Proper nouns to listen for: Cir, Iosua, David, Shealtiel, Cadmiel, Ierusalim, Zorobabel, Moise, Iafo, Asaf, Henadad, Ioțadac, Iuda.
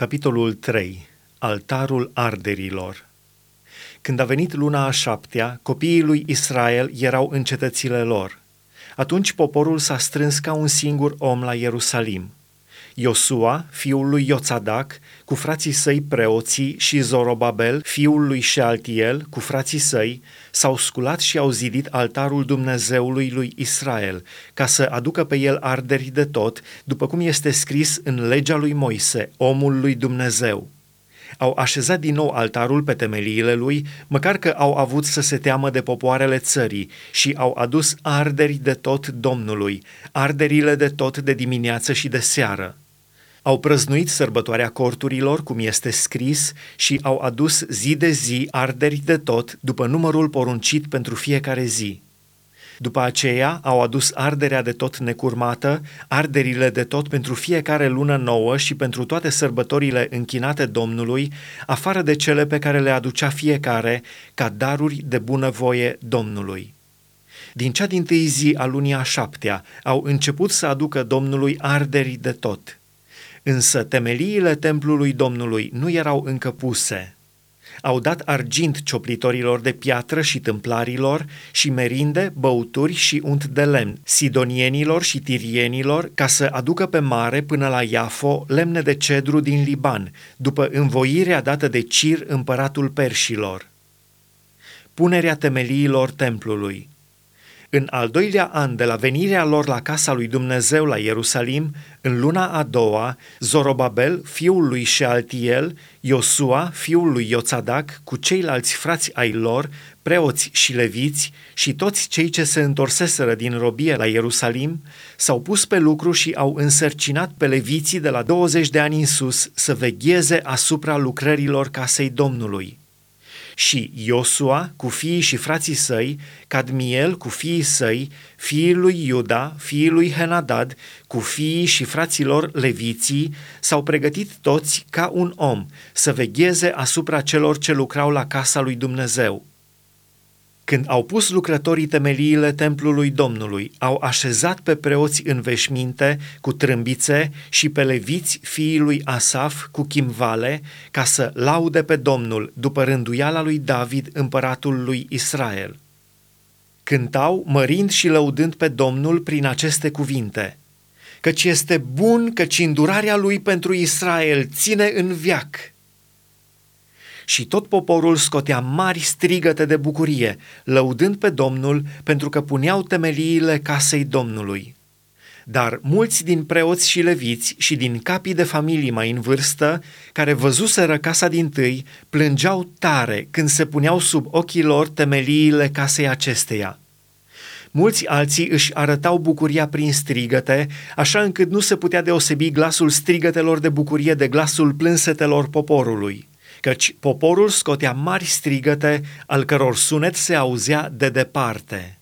Capitolul 3. Altarul arderilor. Când a venit luna a 7-a, copiii lui Israel erau în cetățile lor. Atunci poporul s-a strâns ca un singur om la Ierusalim. Iosua, fiul lui Ioțadac, cu frații săi preoții, și Zorobabel, fiul lui Shealtiel, cu frații săi, s-au sculat și au zidit altarul Dumnezeului lui Israel, ca să aducă pe el arderi de tot, după cum este scris în legea lui Moise, omul lui Dumnezeu. Au așezat din nou altarul pe temeliile lui, măcar că au avut să se teamă de popoarele țării, și au adus arderi de tot Domnului, arderile de tot de dimineață și de seară. Au prăznuit sărbătoarea corturilor, cum este scris, și au adus zi de zi arderi de tot, după numărul poruncit pentru fiecare zi. După aceea au adus arderea de tot necurmată, arderile de tot pentru fiecare lună nouă și pentru toate sărbătorile închinate Domnului, afară de cele pe care le aducea fiecare, ca daruri de bunăvoie Domnului. Din cea dintâi zi a lunii a 7-a au început să aducă Domnului arderi de tot. Însă temeliile templului Domnului nu erau încă puse. Au dat argint cioplitorilor de piatră și tâmplarilor și merinde, băuturi și unt de lemn, sidonienilor și tirienilor, ca să aducă pe mare până la Iafo lemne de cedru din Liban, după învoirea dată de Cir, împăratul perșilor. Punerea temeliilor templului. În al doilea an de la venirea lor la casa lui Dumnezeu la Ierusalim, în luna a 2-a, Zorobabel, fiul lui Shealtiel, Iosua, fiul lui Ioțadac, cu ceilalți frați ai lor, preoți și leviți, și toți cei ce se întorseseră din robie la Ierusalim, s-au pus pe lucru și au însărcinat pe leviții de la 20 de ani în sus să vegheze asupra lucrărilor casei Domnului. Și Iosua, cu fiii și frații săi, Cadmiel, cu fiii săi, fiii lui Iuda, fiii lui Henadad, cu fiii și fraților leviții, s-au pregătit toți ca un om să vegheze asupra celor ce lucrau la casa lui Dumnezeu. Când au pus lucrătorii temeliile templului Domnului, au așezat pe preoți în veșminte, cu trâmbițe, și pe leviți fiii lui Asaf, cu chimvale, ca să laude pe Domnul, după rânduiala lui David, împăratul lui Israel. Cântau, mărind și lăudând pe Domnul prin aceste cuvinte: Căci este bun, căci îndurarea lui pentru Israel ține în veac. Și tot poporul scotea mari strigăte de bucurie, lăudând pe Domnul, pentru că puneau temeliile casei Domnului. Dar mulți din preoți și leviți și din capii de familii mai în vârstă, care văzuseră casa dintâi, plângeau tare când se puneau sub ochii lor temeliile casei acesteia. Mulți alții își arătau bucuria prin strigăte, așa încât nu se putea deosebi glasul strigătelor de bucurie de glasul plânsetelor poporului. Căci poporul scotea mari strigăte, al căror sunet se auzea de departe.